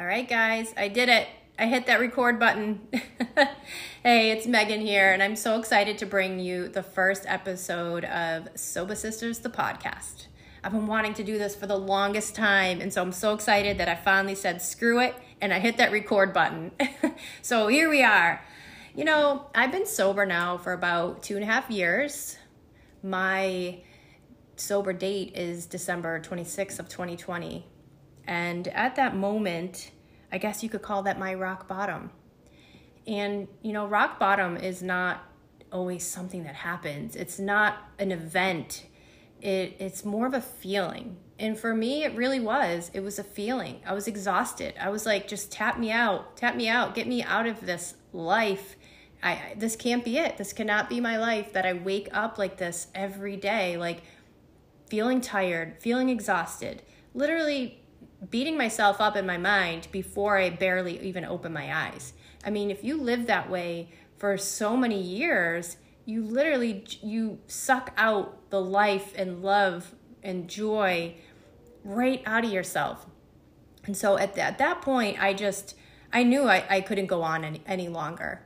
All right, guys, I did it. I hit that record button. Hey, it's Megan here, and I'm so excited to bring you the first episode of Sober Sisters, the podcast. I've been wanting to do this for the longest time, and so I'm so excited that I finally said, screw it, and I hit that record button. So here we are. You know, I've been sober now for about 2.5 years. My sober date is December 26th of 2020. And at that moment, I guess you could call that my rock bottom. And, you know, rock bottom is not always something that happens. It's not an event. It's more of a feeling. And for me, it really was. It was a feeling. I was exhausted. I was like, just tap me out, get me out of this life. This can't be it. This cannot be my life that I wake up like this every day, like feeling tired, feeling exhausted, literally beating myself up in my mind before I barely even open my eyes. I mean, if you live that way for so many years, you literally, you suck out the life and love and joy right out of yourself. And so at that point, I knew I couldn't go on any longer.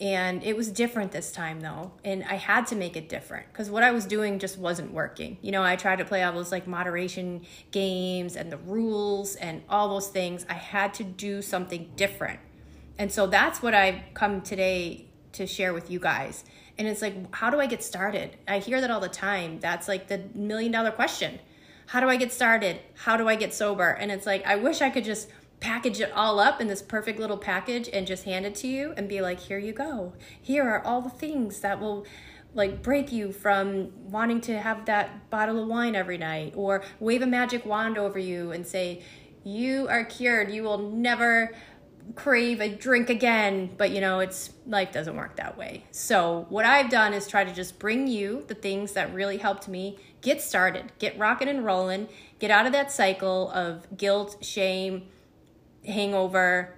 And it was different this time though. And I had to make it different because what I was doing just wasn't working. You know, I tried to play all those like moderation games and the rules and all those things. I had to do something different. And so that's what I've come today to share with you guys. And it's like, how do I get started? I hear that all the time. That's like the $1 million question. How do I get started? How do I get sober? And it's like, I wish I could just package it all up in this perfect little package and just hand it to you and be like, here you go. Here are all the things that will like break you from wanting to have that bottle of wine every night or wave a magic wand over you and say, you are cured. You will never crave a drink again. But you know, it's life doesn't work that way. So what I've done is try to just bring you the things that really helped me get started, get rocking and rolling, get out of that cycle of guilt, shame, hangover,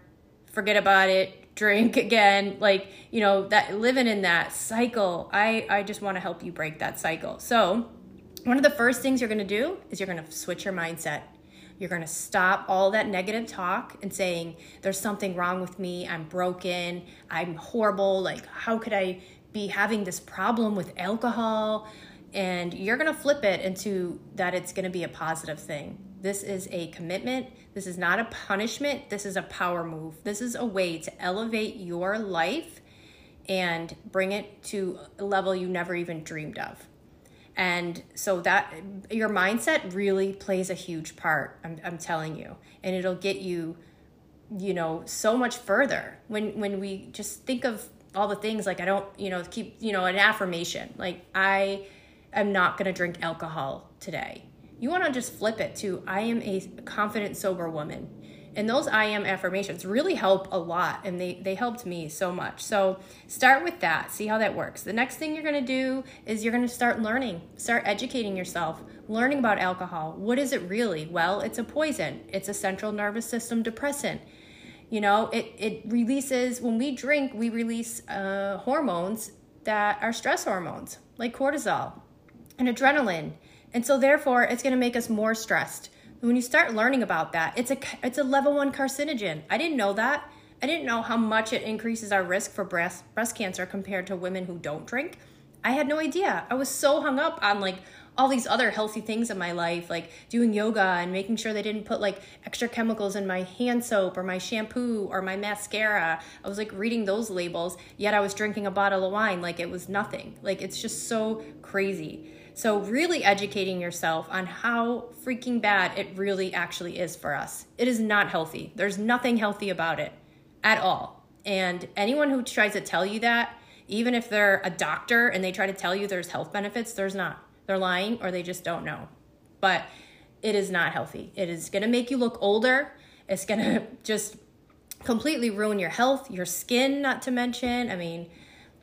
forget about it, drink again, like, you know, that living in that cycle. I just want to help you break that cycle. So one of the first things you're going to do is you're going to switch your mindset. You're going to stop all that negative talk and saying, there's something wrong with me. I'm broken. I'm horrible. Like, how could I be having this problem with alcohol? And you're going to flip it into that it's going to be a positive thing. This is a commitment. This is not a punishment. This is a power move. This is a way to elevate your life and bring it to a level you never even dreamed of. And so that your mindset really plays a huge part, I'm telling you. And it'll get you, you know, so much further when we just think of all the things like, I don't, you know, keep, you know, an affirmation. Like, I am not going to drink alcohol today. You want to just flip it to, I am a confident, sober woman. And those I am affirmations really help a lot. And they helped me so much. So start with that. See how that works. The next thing you're going to do is you're going to start learning, start educating yourself, learning about alcohol. What is it really? Well, it's a poison. It's a central nervous system depressant. You know, it releases, when we drink, we release hormones that are stress hormones like cortisol and adrenaline. And so therefore, it's going to make us more stressed. When you start learning about that, it's a level 1 carcinogen. I didn't know that. I didn't know how much it increases our risk for breast cancer compared to women who don't drink. I had no idea. I was so hung up on like all these other healthy things in my life, like doing yoga and making sure they didn't put like extra chemicals in my hand soap or my shampoo or my mascara. I was like reading those labels, yet I was drinking a bottle of wine like it was nothing. Like, it's just so crazy. So really educating yourself on how freaking bad it really actually is for us. It is not healthy. There's nothing healthy about it at all. And anyone who tries to tell you that, even if they're a doctor and they try to tell you there's health benefits, there's not. They're lying or they just don't know. But it is not healthy. It is going to make you look older. It's going to just completely ruin your health, your skin, not to mention, I mean,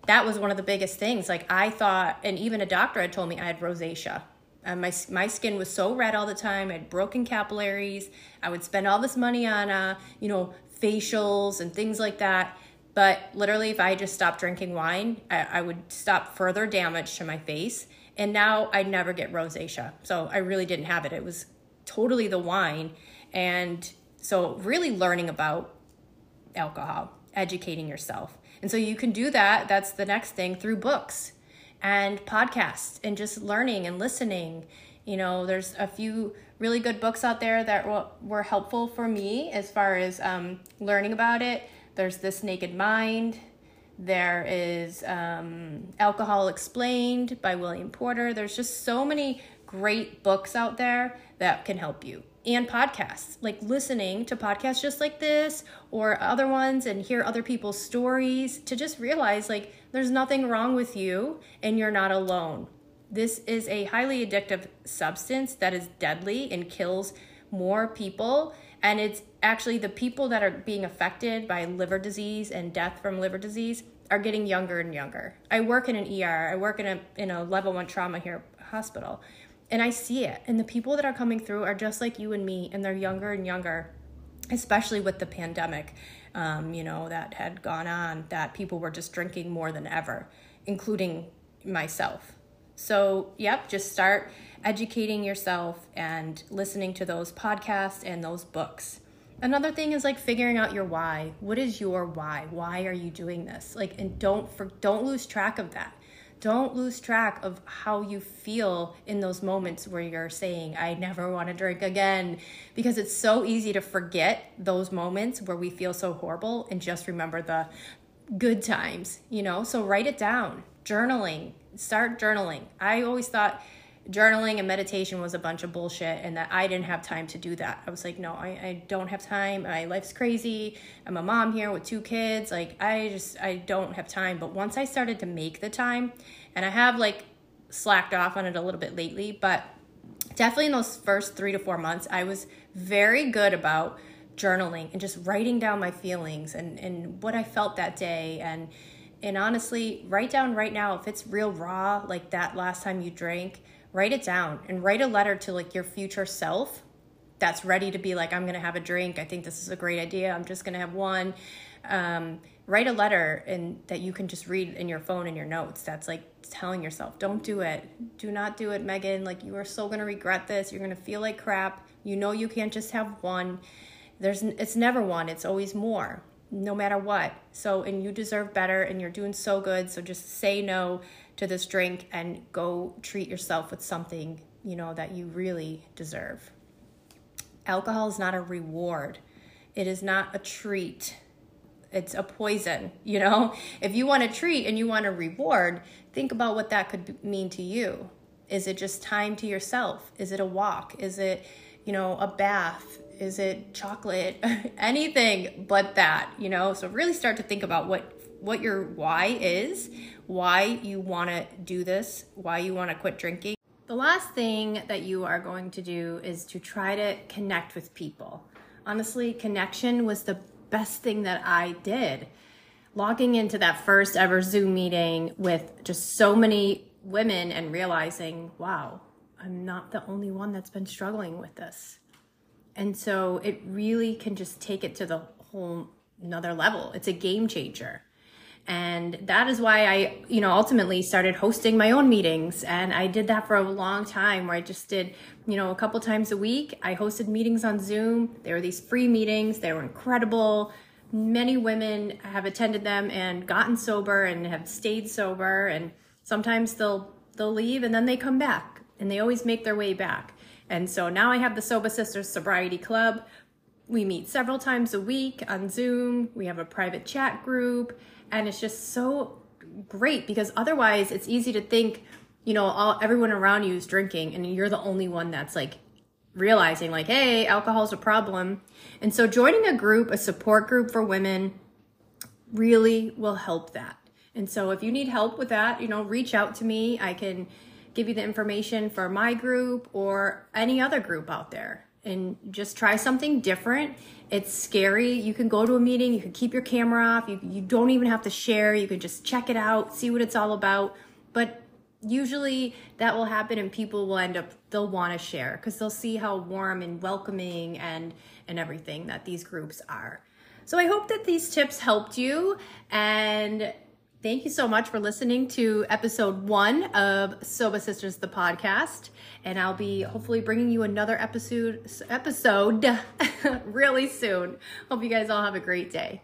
that was one of the biggest things. Like, I thought, and even a doctor had told me I had rosacea. My skin was so red all the time. I had broken capillaries. I would spend all this money on, you know, facials and things like that. But literally, if I just stopped drinking wine, I would stop further damage to my face. And now I'd never get rosacea. So I really didn't have it. It was totally the wine. And So really learning about alcohol, educating yourself. And so you can do that. That's the next thing, through books and podcasts and just learning and listening. You know, there's a few really good books out there that were helpful for me as far as learning about it. There's This Naked Mind. There is Alcohol Explained by William Porter. There's just so many great books out there that can help you. And podcasts, like listening to podcasts just like this or other ones and hear other people's stories to just realize like there's nothing wrong with you and you're not alone. This is a highly addictive substance that is deadly and kills more people. And it's actually the people that are being affected by liver disease and death from liver disease are getting younger and younger. I work in an ER. I work in a level 1 trauma here hospital. And I see it. And the people that are coming through are just like you and me. And they're younger and younger, especially with the pandemic, that had gone on, that people were just drinking more than ever, including myself. So, yep, just start educating yourself and listening to those podcasts and those books. Another thing is like figuring out your why. What is your why? Why are you doing this? Like, and don't lose track of that. Don't lose track of how you feel in those moments where you're saying, I never want to drink again, because it's so easy to forget those moments where we feel so horrible and just remember the good times, you know? So write it down. Journaling. Start journaling. I always thought journaling and meditation was a bunch of bullshit and that I didn't have time to do that. I was like, no, I don't have time. My life's crazy. I'm a mom here with 2 kids. Like, I don't have time. But once I started to make the time, and I have like slacked off on it a little bit lately, but definitely in those first 3 to 4 months, I was very good about journaling and just writing down my feelings and what I felt that day. And honestly, write down right now, if it's real raw, like that last time you drank, write it down and write a letter to like your future self that's ready to be like, I'm going to have a drink. I think this is a great idea. I'm just going to have one. Write a letter and that you can just read in your phone in your notes. That's like telling yourself, don't do it. Do not do it, Megan. Like, you are so going to regret this. You're going to feel like crap. You know, you can't just have one. It's never one. It's always more, no matter what. So, and you deserve better and you're doing so good. So just say no to this drink and go treat yourself with something, you know, that you really deserve. Alcohol is not a reward. It is not a treat. It's a poison, you know? If you want a treat and you want a reward, think about what that could mean to you. Is it just time to yourself? Is it a walk? Is it, you know, a bath? Is it chocolate? Anything but that, you know? So really start to think about what your why is, why you want to do this, why you want to quit drinking. The last thing that you are going to do is to try to connect with people. Honestly, connection was the best thing that I did. Logging into that first ever Zoom meeting with just so many women and realizing, wow, I'm not the only one that's been struggling with this. And so it really can just take it to the whole another level. It's a game changer. And that is why I, ultimately started hosting my own meetings. And I did that for a long time where I just did, a couple times a week. I hosted meetings on Zoom. There were these free meetings. They were incredible. Many women have attended them and gotten sober and have stayed sober. And sometimes they'll leave and then they come back, and they always make their way back. And so now I have the Sober Sisters Sobriety Club. We meet several times a week on Zoom. We have a private chat group. And it's just so great because otherwise it's easy to think, everyone around you is drinking and you're the only one that's like realizing like, hey, alcohol's a problem. And so joining a group, a support group for women really will help that. And so if you need help with that, reach out to me. I can give you the information for my group or any other group out there. And just try something different. It's scary. You can go to a meeting. You can keep your camera off. You don't even have to share. You can just check it out, see what it's all about. But usually that will happen and people will they'll want to share because they'll see how warm and welcoming and everything that these groups are. So I hope that these tips helped you. And Thank you so much for listening to episode 1 of Sober Sisters, the podcast. And I'll be hopefully bringing you another episode really soon. Hope you guys all have a great day.